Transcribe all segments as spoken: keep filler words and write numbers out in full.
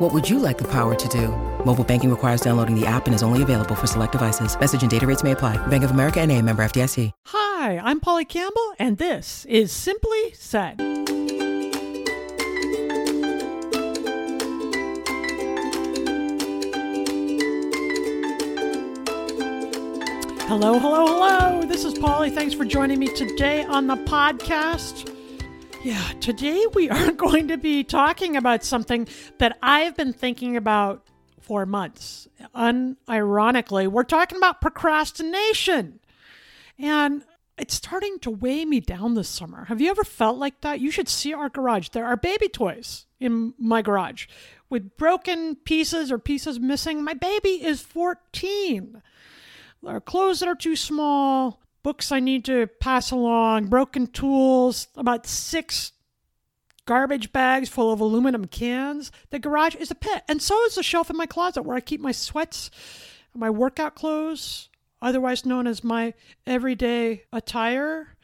What would you like the power to do? Mobile banking requires downloading the app and is only available for select devices. Message and data rates may apply. Bank of America N A, member F D I C. Hi, I'm Pauly Campbell, and this is Simply Said. Hello, hello, hello. This is Pauly. Thanks for joining me today on the podcast. Yeah, today we are going to be talking about something that I've been thinking about for months. Unironically, we're talking about procrastination. And it's starting to weigh me down this summer. Have you ever felt like that? You should see our garage. There are baby toys in my garage with broken pieces or pieces missing. My baby is fourteen. There are clothes that are too small, books I need to pass along, broken tools, about six garbage bags full of aluminum cans. The garage is a pit. And so is the shelf in my closet where I keep my sweats, my workout clothes, otherwise known as my everyday attire.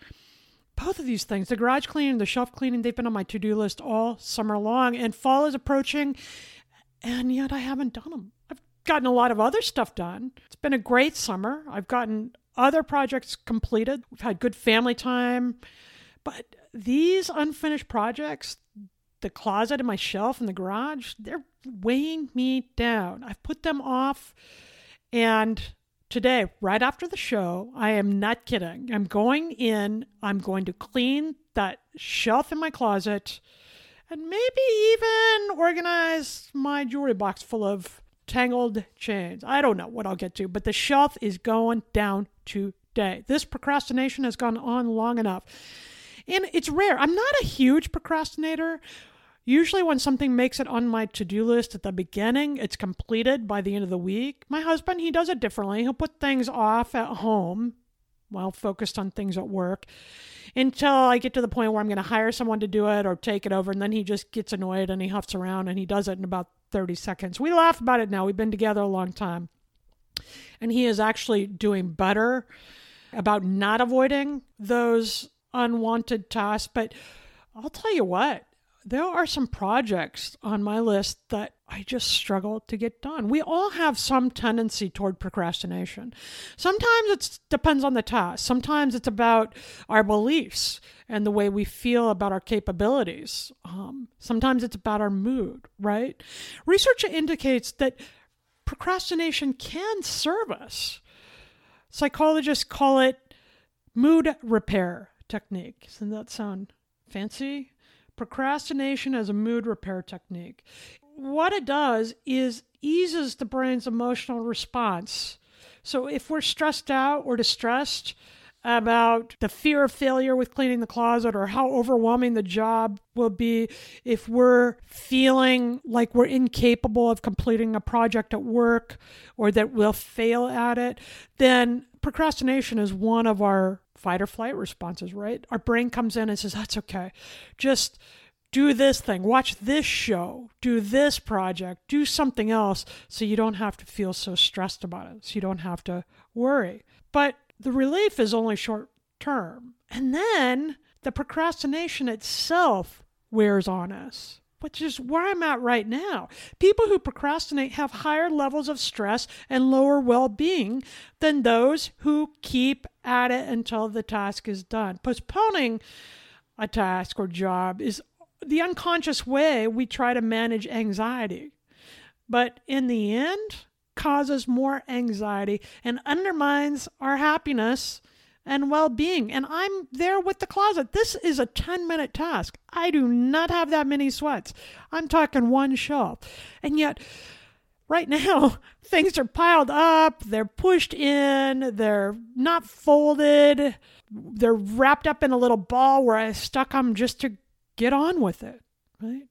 Both of these things, the garage cleaning, the shelf cleaning, they've been on my to-do list all summer long. And fall is approaching, and yet I haven't done them. I've gotten a lot of other stuff done. It's been a great summer. I've gotten other projects completed. We've had good family time. But these unfinished projects, the closet and my shelf and the garage, they're weighing me down. I've put them off. And today, right after the show, I am not kidding. I'm going in. I'm going to clean that shelf in my closet and maybe even organize my jewelry box full of tangled chains. I don't know what I'll get to, but the shelf is going down today. This procrastination has gone on long enough. And it's rare. I'm not a huge procrastinator. Usually when something makes it on my to-do list at the beginning, it's completed by the end of the week. My husband, he does it differently. He'll put things off at home while focused on things at work until I get to the point where I'm going to hire someone to do it or take it over. And then he just gets annoyed and he huffs around and he does it in about thirty seconds. We laugh about it now. We've been together a long time. And he is actually doing better about not avoiding those unwanted tasks. But I'll tell you what, there are some projects on my list that I just struggle to get done. We all have some tendency toward procrastination. Sometimes it depends on the task. Sometimes it's about our beliefs and the way we feel about our capabilities. Um, sometimes it's about our mood, right? Research indicates that procrastination can serve us. Psychologists call it mood repair technique. Doesn't that sound fancy? Procrastination as a mood repair technique. What it does is eases the brain's emotional response. So if we're stressed out or distressed about the fear of failure with cleaning the closet or how overwhelming the job will be, if we're feeling like we're incapable of completing a project at work or that we'll fail at it, then procrastination is one of our fight or flight responses, right? Our brain comes in and says, that's okay. Just do this thing, watch this show, do this project, do something else so you don't have to feel so stressed about it, so you don't have to worry. But the relief is only short term. And then the procrastination itself wears on us, which is where I'm at right now. People who procrastinate have higher levels of stress and lower well-being than those who keep at it until the task is done. Postponing a task or job is the unconscious way we try to manage anxiety, but in the end causes more anxiety and undermines our happiness and well-being. And I'm there with the closet. This is a ten-minute task. I do not have that many sweats. I'm talking one shelf. And yet, right now, things are piled up. They're pushed in. They're not folded. They're wrapped up in a little ball where I stuck them just to get on with it, right?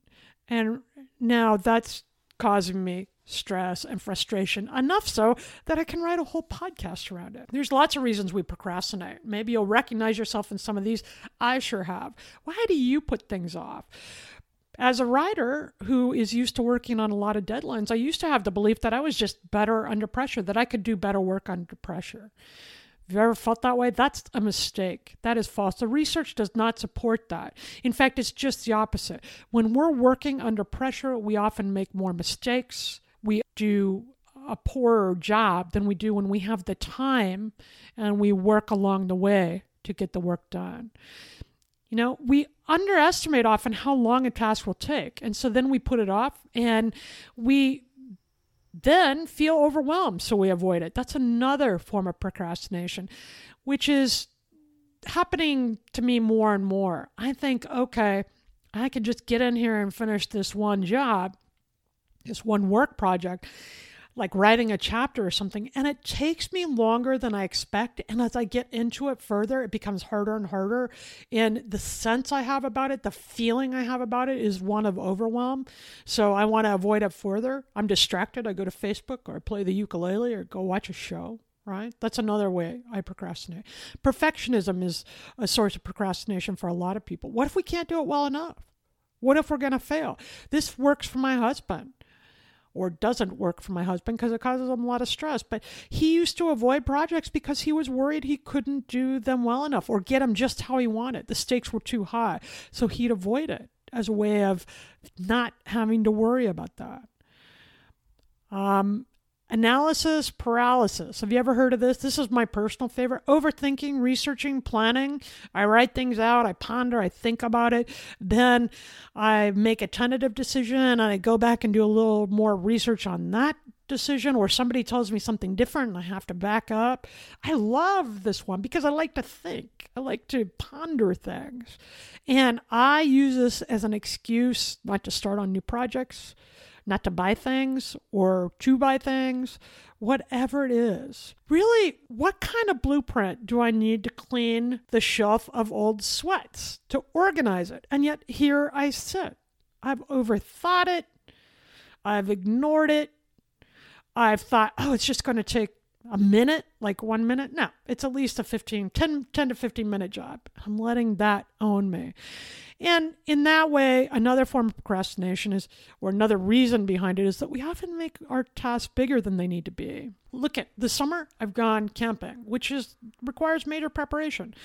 And now that's causing me stress and frustration, enough so that I can write a whole podcast around it. There's lots of reasons we procrastinate. Maybe you'll recognize yourself in some of these. I sure have. Why do you put things off? As a writer who is used to working on a lot of deadlines, I used to have the belief that I was just better under pressure, that I could do better work under pressure. Have you ever felt that way? That's a mistake. That is false. The research does not support that. In fact, it's just the opposite. When we're working under pressure, we often make more mistakes. We do a poorer job than we do when we have the time and we work along the way to get the work done. You know, we underestimate often how long a task will take. And so then we put it off and we then feel overwhelmed. So we avoid it. That's another form of procrastination, which is happening to me more and more. I think, okay, I could just get in here and finish this one job, this one work project, like writing a chapter or something, and it takes me longer than I expect. And as I get into it further, it becomes harder and harder. And the sense I have about it, the feeling I have about it is one of overwhelm. So I want to avoid it further. I'm distracted. I go to Facebook or I play the ukulele or go watch a show, right? That's another way I procrastinate. Perfectionism is a source of procrastination for a lot of people. What if we can't do it well enough? What if we're going to fail? This works for my husband. Or doesn't work for my husband because it causes him a lot of stress. But he used to avoid projects because he was worried he couldn't do them well enough or get them just how he wanted. The stakes were too high. So he'd avoid it as a way of not having to worry about that. Um, analysis paralysis. Have you ever heard of this? This is my personal favorite. Overthinking, researching, planning. I write things out. I ponder. I think about it. Then I make a tentative decision and I go back and do a little more research on that decision, or somebody tells me something different and I have to back up. I love this one because I like to think. I like to ponder things. And I use this as an excuse not to start on new projects, not to buy things or to buy things, whatever it is. Really, what kind of blueprint do I need to clean the shelf of old sweats to organize it? And yet here I sit. I've overthought it. I've ignored it. I've thought, oh, it's just going to take a minute, like one minute. No, it's at least a fifteen, ten, ten to fifteen minute job. I'm letting that own me. And in that way, another form of procrastination is, or another reason behind it is that we often make our tasks bigger than they need to be. Look at this summer, I've gone camping, which is requires major preparation.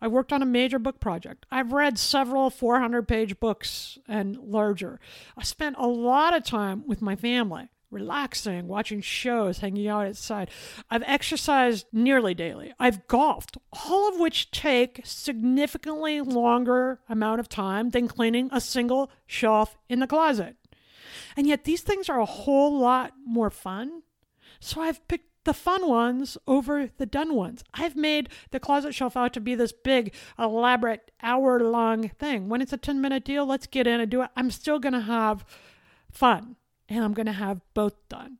I worked on a major book project. I've read several four hundred page books and larger. I spent a lot of time with my family, relaxing, watching shows, hanging out outside. I've exercised nearly daily. I've golfed, all of which take significantly longer amount of time than cleaning a single shelf in the closet. And yet these things are a whole lot more fun. So I've picked the fun ones over the done ones. I've made the closet shelf out to be this big, elaborate, hour-long thing. When it's a ten-minute deal, let's get in and do it. I'm still going to have fun. And I'm going to have both done.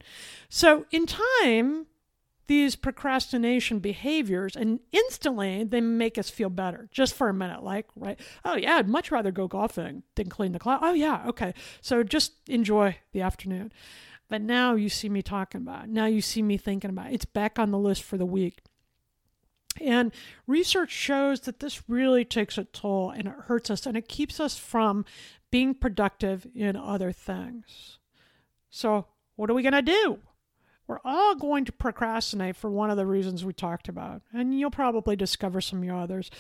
So in time, these procrastination behaviors, and instantly they make us feel better just for a minute. Like, right? Oh yeah, I'd much rather go golfing than clean the closet. Oh yeah, okay. So just enjoy the afternoon. But now you see me talking about it. Now you see me thinking about it. It's back on the list for the week. And research shows that this really takes a toll and it hurts us and it keeps us from being productive in other things. So what are we going to do? We're all going to procrastinate for one of the reasons we talked about. And you'll probably discover some others.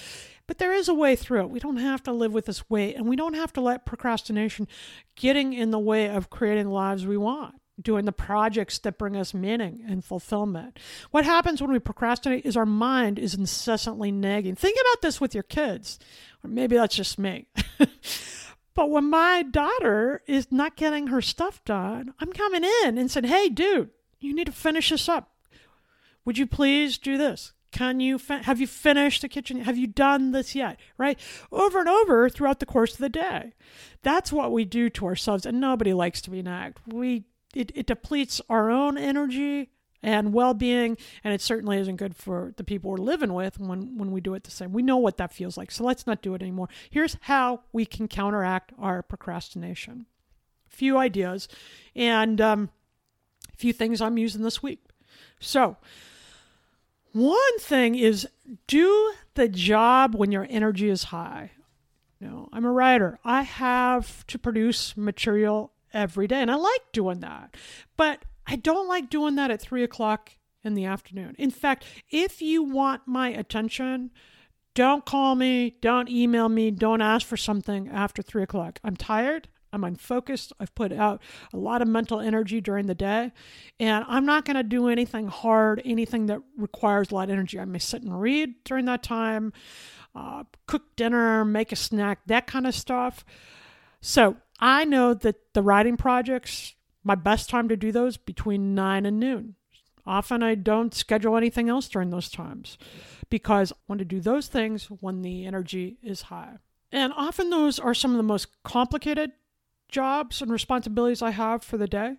But there is a way through it. We don't have to live with this weight. And we don't have to let procrastination getting in the way of creating lives we want, doing the projects that bring us meaning and fulfillment. What happens when we procrastinate is our mind is incessantly nagging. Think about this with your kids. Or maybe that's just me. But when my daughter is not getting her stuff done, I'm coming in and said, hey, dude, you need to finish this up. Would you please do this? Can you, fin- have you finished the kitchen? Have you done this yet? Right? Over and over throughout the course of the day. That's what we do to ourselves. And nobody likes to be nagged. We, it, it depletes our own energy and well-being. And it certainly isn't good for the people we're living with when, when we do it the same. We know what that feels like. So let's not do it anymore. Here's how we can counteract our procrastination. A few ideas and um, a few things I'm using this week. So, one thing is do the job when your energy is high. You know, I'm a writer. I have to produce material every day, and I like doing that. But I don't like doing that at three o'clock in the afternoon. In fact, if you want my attention, don't call me, don't email me, don't ask for something after three o'clock. I'm tired. I'm unfocused. I've put out a lot of mental energy during the day, and I'm not going to do anything hard, anything that requires a lot of energy. I may sit and read during that time, uh, cook dinner, make a snack, that kind of stuff. So I know that the writing projects, my best time to do those between nine and noon. Often I don't schedule anything else during those times because I want to do those things when the energy is high. And often those are some of the most complicated jobs and responsibilities I have for the day.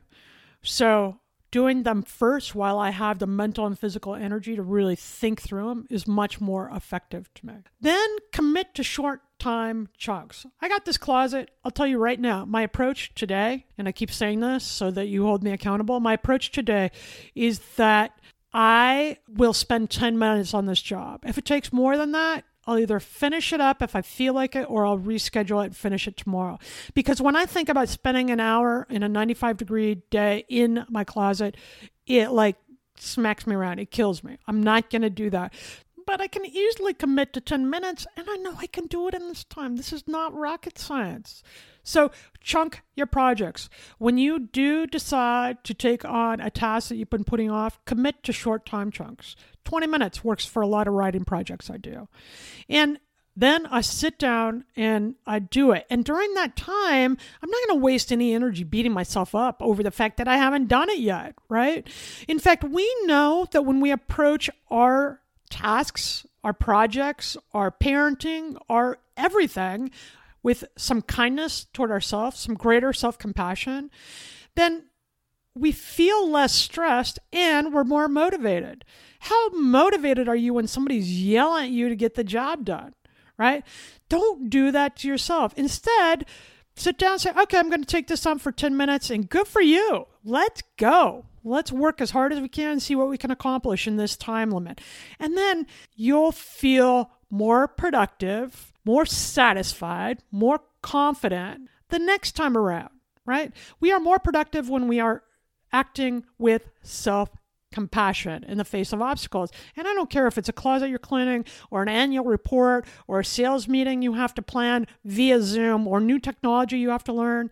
So doing them first while I have the mental and physical energy to really think through them is much more effective to me. Then commit to short time chunks. I got this closet. I'll tell you right now, my approach today, and I keep saying this so that you hold me accountable, my approach today is that I will spend ten minutes on this job. If it takes more than that, I'll either finish it up if I feel like it, or I'll reschedule it and finish it tomorrow. Because when I think about spending an hour in a ninety-five degree day in my closet, it like smacks me around. It kills me. I'm not going to do that. But I can easily commit to ten minutes, and I know I can do it in this time. This is not rocket science. So chunk your projects. When you do decide to take on a task that you've been putting off, commit to short time chunks. twenty minutes works for a lot of writing projects I do. And then I sit down and I do it. And during that time, I'm not going to waste any energy beating myself up over the fact that I haven't done it yet, right? In fact, we know that when we approach our tasks, our projects, our parenting, our everything, with some kindness toward ourselves, some greater self-compassion, then we feel less stressed and we're more motivated. How motivated are you when somebody's yelling at you to get the job done, right? Don't do that to yourself. Instead, sit down and say, okay, I'm going to take this on for ten minutes, and good for you. Let's go. Let's work as hard as we can and see what we can accomplish in this time limit. And then you'll feel more productive, more satisfied, more confident the next time around, right? We are more productive when we are acting with self-compassion in the face of obstacles. And I don't care if it's a closet you're cleaning or an annual report or a sales meeting you have to plan via Zoom or new technology you have to learn.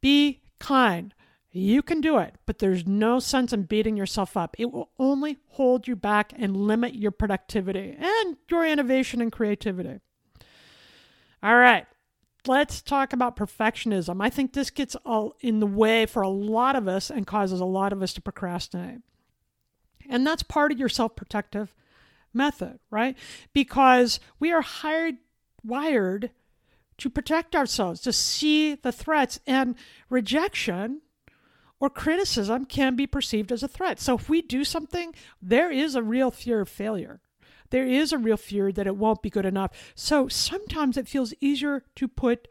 Be kind. You can do it, but there's no sense in beating yourself up. It will only hold you back and limit your productivity and your innovation and creativity. All right, let's talk about perfectionism. I think this gets all in the way for a lot of us and causes a lot of us to procrastinate. And that's part of your self-protective method, right? Because we are hired, wired to protect ourselves, to see the threats and rejection or criticism can be perceived as a threat. So if we do something, there is a real fear of failure. There is a real fear that it won't be good enough. So sometimes it feels easier to put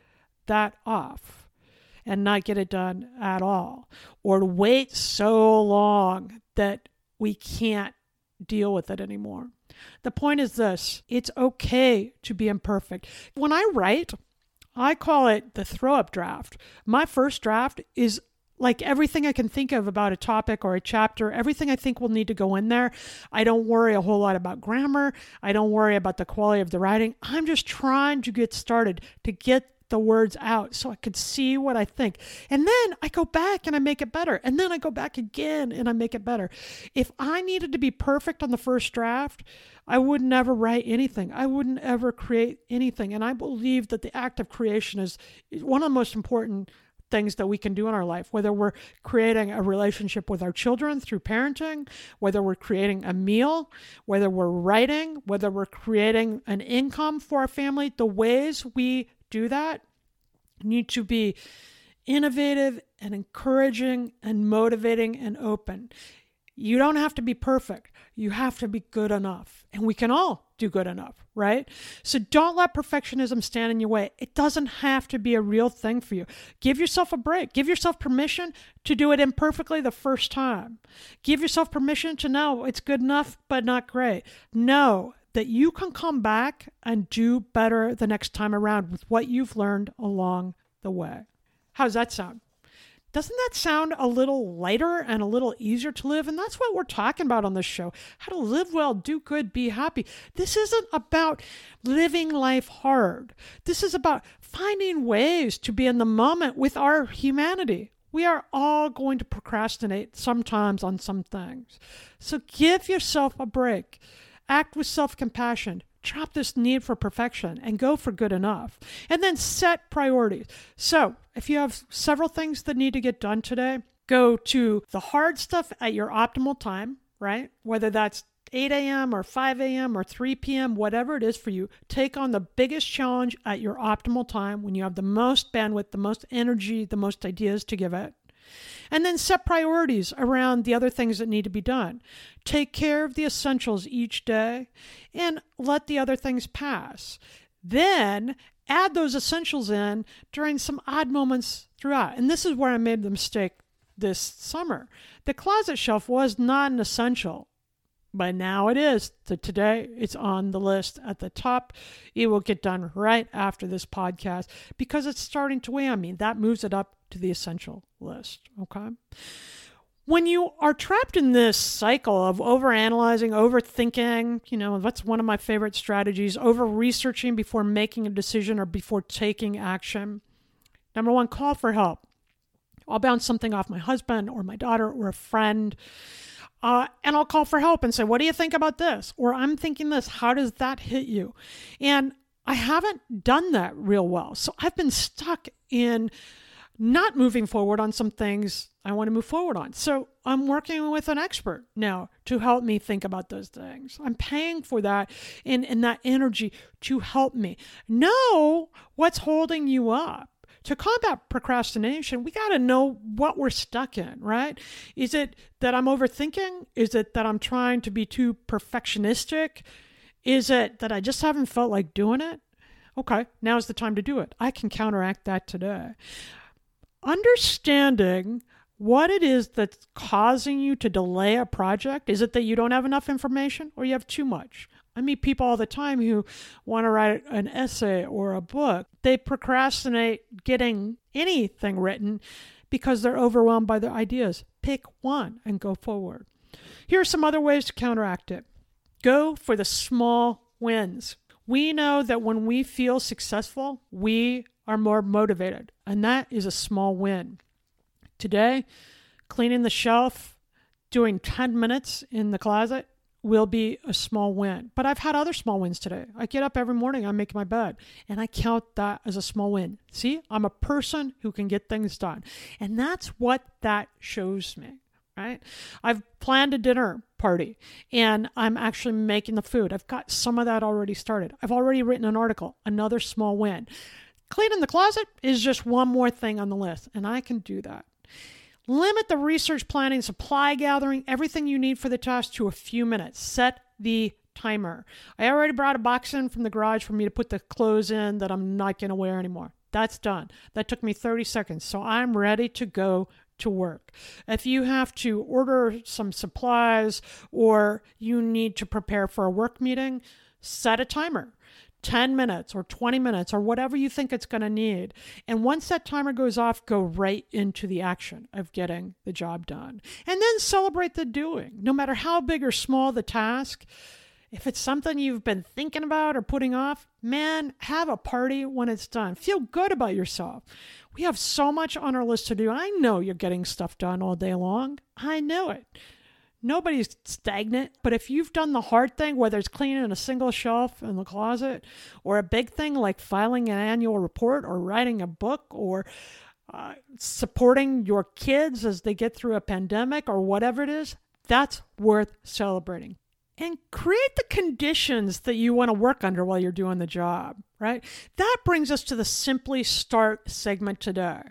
that off and not get it done at all, or to wait so long that we can't deal with it anymore. The point is this: it's okay to be imperfect. When I write, I call it the throw-up draft. My first draft is like everything I can think of about a topic or a chapter, everything I think will need to go in there. I don't worry a whole lot about grammar. I don't worry about the quality of the writing. I'm just trying to get started, to get the words out so I could see what I think. And then I go back and I make it better. And then I go back again and I make it better. If I needed to be perfect on the first draft, I would never write anything. I wouldn't ever create anything. And I believe that the act of creation is one of the most important things that we can do in our life, whether we're creating a relationship with our children through parenting, whether we're creating a meal, whether we're writing, whether we're creating an income for our family. The ways we do that need to be innovative and encouraging and motivating and open. You don't have to be perfect. You have to be good enough. And we can all do good enough, right? So don't let perfectionism stand in your way. It doesn't have to be a real thing for you. Give yourself a break. Give yourself permission to do it imperfectly the first time. Give yourself permission to know it's good enough, but not great. Know that you can come back and do better the next time around with what you've learned along the way. How's that sound? Doesn't that sound a little lighter and a little easier to live? And that's what we're talking about on this show. How to live well, do good, be happy. This isn't about living life hard. This is about finding ways to be in the moment with our humanity. We are all going to procrastinate sometimes on some things. So give yourself a break. Act with self-compassion. Drop this need for perfection and go for good enough. And then set priorities. So if you have several things that need to get done today, go to the hard stuff at your optimal time, right? Whether that's eight a.m. or five a.m. or three p.m., whatever it is for you, take on the biggest challenge at your optimal time when you have the most bandwidth, the most energy, the most ideas to give it. And then set priorities around the other things that need to be done. Take care of the essentials each day and let the other things pass. Then add those essentials in during some odd moments throughout. And this is where I made the mistake this summer. The closet shelf was not an essential, but now it is. So today it's on the list at the top. It will get done right after this podcast because it's starting to weigh on me. That moves it up to the essential list, okay? When you are trapped in this cycle of overanalyzing, overthinking, you know, that's one of my favorite strategies, over-researching before making a decision or before taking action. Number one, call for help. I'll bounce something off my husband or my daughter or a friend, uh, and I'll call for help and say, what do you think about this? Or I'm thinking this, how does that hit you? And I haven't done that real well. So I've been stuck in not moving forward on some things I want to move forward on. So I'm working with an expert now to help me think about those things. I'm paying for that and, and that energy to help me. Know what's holding you up. To combat procrastination, we got to know what we're stuck in, right? Is it that I'm overthinking? Is it that I'm trying to be too perfectionistic? Is it that I just haven't felt like doing it? Okay, now's the time to do it. I can counteract that today. Understanding what it is that's causing you to delay a project. Is it that you don't have enough information or you have too much? I meet people all the time who want to write an essay or a book. They procrastinate getting anything written because they're overwhelmed by their ideas. Pick one and go forward. Here are some other ways to counteract it. Go for the small wins. We know that when we feel successful, we are more motivated. And that is a small win. Today, cleaning the shelf, doing ten minutes in the closet will be a small win. But I've had other small wins today. I get up every morning, I make my bed, and I count that as a small win. See, I'm a person who can get things done. And that's what that shows me, right? I've planned a dinner party and I'm actually making the food. I've got some of that already started. I've already written an article, another small win. Cleaning the closet is just one more thing on the list, and I can do that. Limit the research planning, supply gathering, everything you need for the task to a few minutes. Set the timer. I already brought a box in from the garage for me to put the clothes in that I'm not going to wear anymore. That's done. That took me thirty seconds, so I'm ready to go to work. If you have to order some supplies or you need to prepare for a work meeting, set a timer. ten minutes or twenty minutes or whatever you think it's going to need. And once that timer goes off, go right into the action of getting the job done. And then celebrate the doing. No matter how big or small the task, if it's something you've been thinking about or putting off, man, have a party when it's done. Feel good about yourself. We have so much on our list to do. I know you're getting stuff done all day long. I know it. Nobody's stagnant, but if you've done the hard thing, whether it's cleaning a single shelf in the closet or a big thing like filing an annual report or writing a book or uh, supporting your kids as they get through a pandemic or whatever it is, that's worth celebrating. And create the conditions that you want to work under while you're doing the job, right? That brings us to the Simply Start segment today.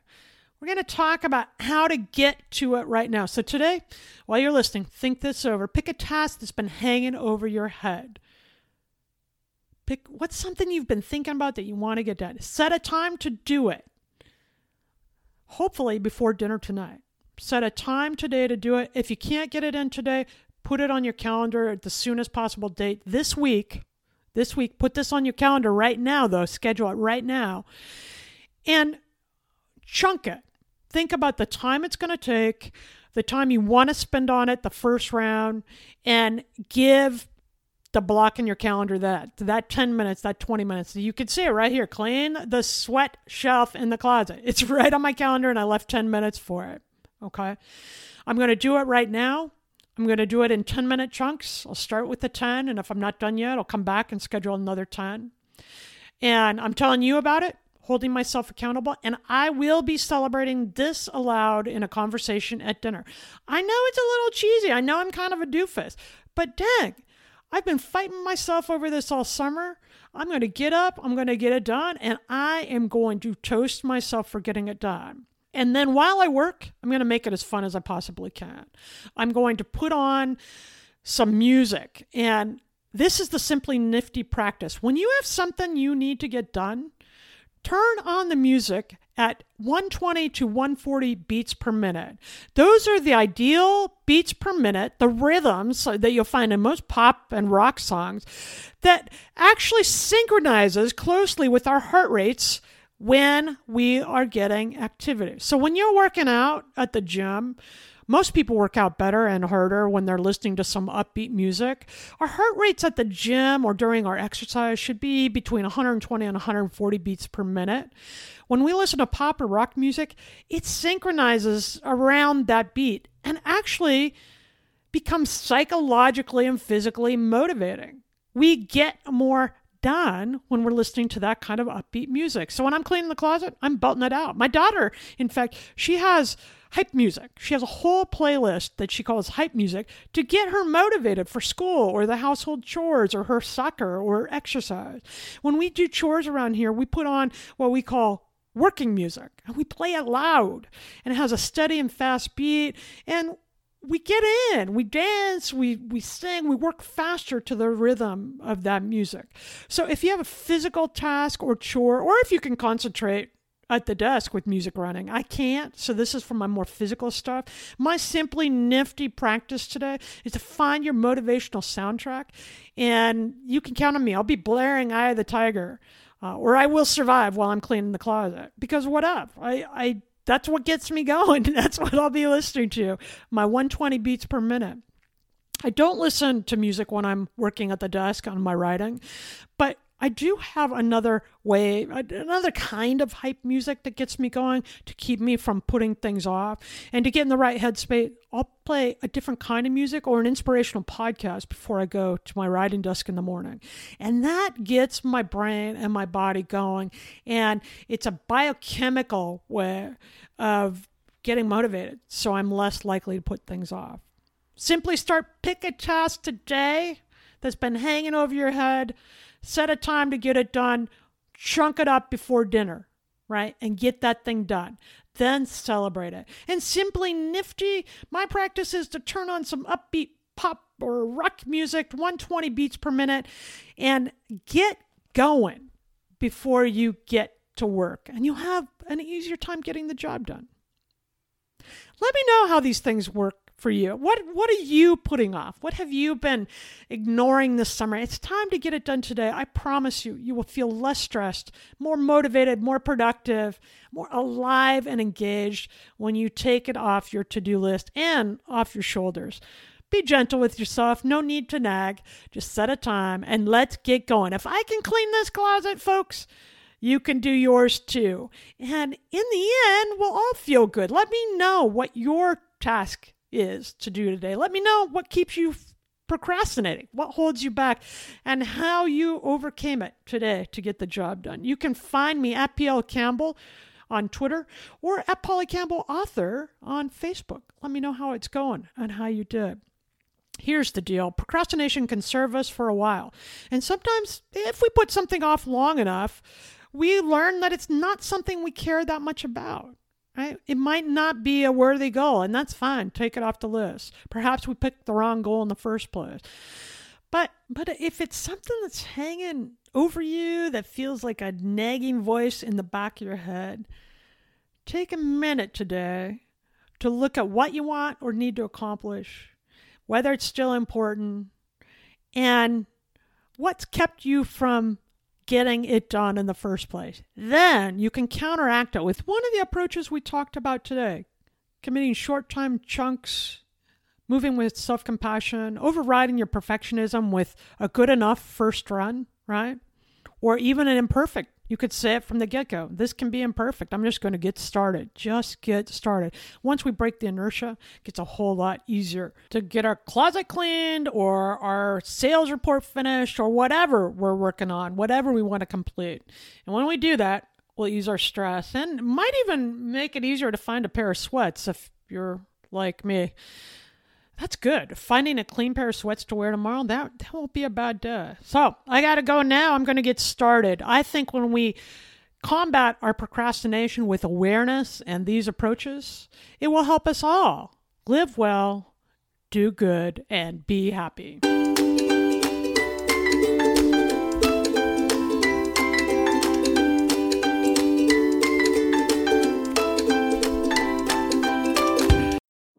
We're going to talk about how to get to it right now. So today, while you're listening, think this over. Pick a task that's been hanging over your head. Pick what's something you've been thinking about that you want to get done. Set a time to do it. Hopefully before dinner tonight. Set a time today to do it. If you can't get it in today, put it on your calendar at the soonest possible date this week. This week, put this on your calendar right now, though. Schedule it right now. And chunk it. Think about the time it's going to take, the time you want to spend on it, the first round, and give the block in your calendar that, that ten minutes, that twenty minutes. You can see it right here. Clean the sweat shelf in the closet. It's right on my calendar, and I left ten minutes for it. Okay. I'm going to do it right now. I'm going to do it in ten minute chunks. I'll start with the ten, and if I'm not done yet, I'll come back and schedule another ten. And I'm telling you about it, holding myself accountable, and I will be celebrating this aloud in a conversation at dinner. I know it's a little cheesy. I know I'm kind of a doofus, but dang, I've been fighting myself over this all summer. I'm going to get up, I'm going to get it done, and I am going to toast myself for getting it done. And then while I work, I'm going to make it as fun as I possibly can. I'm going to put on some music, and this is the Simply Nifty practice. When you have something you need to get done, turn on the music at one twenty to one forty beats per minute. Those are the ideal beats per minute, the rhythms that you'll find in most pop and rock songs that actually synchronizes closely with our heart rates when we are getting activity. So when you're working out at the gym, most people work out better and harder when they're listening to some upbeat music. Our heart rates at the gym or during our exercise should be between one twenty and one forty beats per minute. When we listen to pop or rock music, it synchronizes around that beat and actually becomes psychologically and physically motivating. We get more done when we're listening to that kind of upbeat music. So when I'm cleaning the closet, I'm belting it out. My daughter, in fact, she has hype music. She has a whole playlist that she calls hype music to get her motivated for school or the household chores or her soccer or exercise. When we do chores around here, we put on what we call working music, and we play it loud, and it has a steady and fast beat, and we get in, we dance, we, we sing, we work faster to the rhythm of that music. So if you have a physical task or chore, or if you can concentrate at the desk with music running, I can't. So this is for my more physical stuff. My Simply Nifty practice today is to find your motivational soundtrack, and you can count on me. I'll be blaring Eye of the Tiger uh, or I Will Survive while I'm cleaning the closet, because what up? I, I, That's what gets me going. That's what I'll be listening to. My one twenty beats per minute. I don't listen to music when I'm working at the desk on my writing, but I do have another way, another kind of hype music that gets me going to keep me from putting things off. And to get in the right headspace, I'll play a different kind of music or an inspirational podcast before I go to my writing desk in the morning. And that gets my brain and my body going. And it's a biochemical way of getting motivated, so I'm less likely to put things off. Simply start, pick a task today that's been hanging over your head. Set a time to get it done. Chunk it up before dinner, right? And get that thing done. Then celebrate it. And Simply Nifty, my practice is to turn on some upbeat pop or rock music, one twenty beats per minute, and get going before you get to work. And you'll have an easier time getting the job done. Let me know how these things work for you. What what are you putting off? What have you been ignoring this summer? It's time to get it done today. I promise you, you will feel less stressed, more motivated, more productive, more alive and engaged when you take it off your to-do list and off your shoulders. Be gentle with yourself. No need to nag. Just set a time and let's get going. If I can clean this closet, folks, you can do yours too. And in the end, we'll all feel good. Let me know what your task is. is to do today. Let me know what keeps you procrastinating, what holds you back, and how you overcame it today to get the job done. You can find me at Pauly Campbell on Twitter or at Pauly Campbell Author on Facebook. Let me know how it's going and how you did. Here's the deal. Procrastination can serve us for a while. And sometimes if we put something off long enough, we learn that it's not something we care that much about. Right? It might not be a worthy goal, and that's fine. Take it off the list. Perhaps we picked the wrong goal in the first place. But but if it's something that's hanging over you that feels like a nagging voice in the back of your head, take a minute today to look at what you want or need to accomplish, whether it's still important, and what's kept you from getting it done in the first place. Then you can counteract it with one of the approaches we talked about today: committing short-time chunks, moving with self-compassion, overriding your perfectionism with a good enough first run, right? Or even an imperfect. You could say it from the get-go. This can be imperfect. I'm just going to get started. Just get started. Once we break the inertia, it gets a whole lot easier to get our closet cleaned or our sales report finished or whatever we're working on, whatever we want to complete. And when we do that, we'll ease our stress and might even make it easier to find a pair of sweats if you're like me. That's good. Finding a clean pair of sweats to wear tomorrow, that, that won't be a bad day. So I got to go now. I'm going to get started. I think when we combat our procrastination with awareness and these approaches, it will help us all live well, do good, and be happy.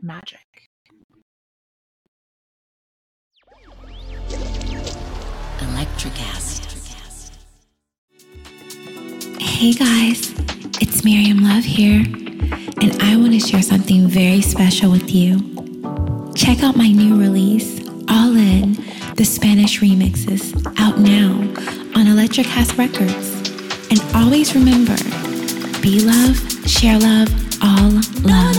magic. Electric Cast. Hey guys, it's Miriam Love here, and I want to share something very special with you. Check out my new release, All In, the Spanish remixes, out now on Electric Cast Records. And always remember, be love, share love, all love.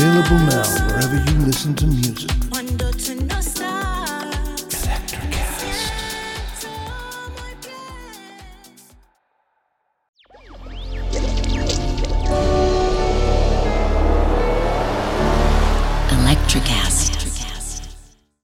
Available now wherever you listen to music. Electric Cast. Electric Cast.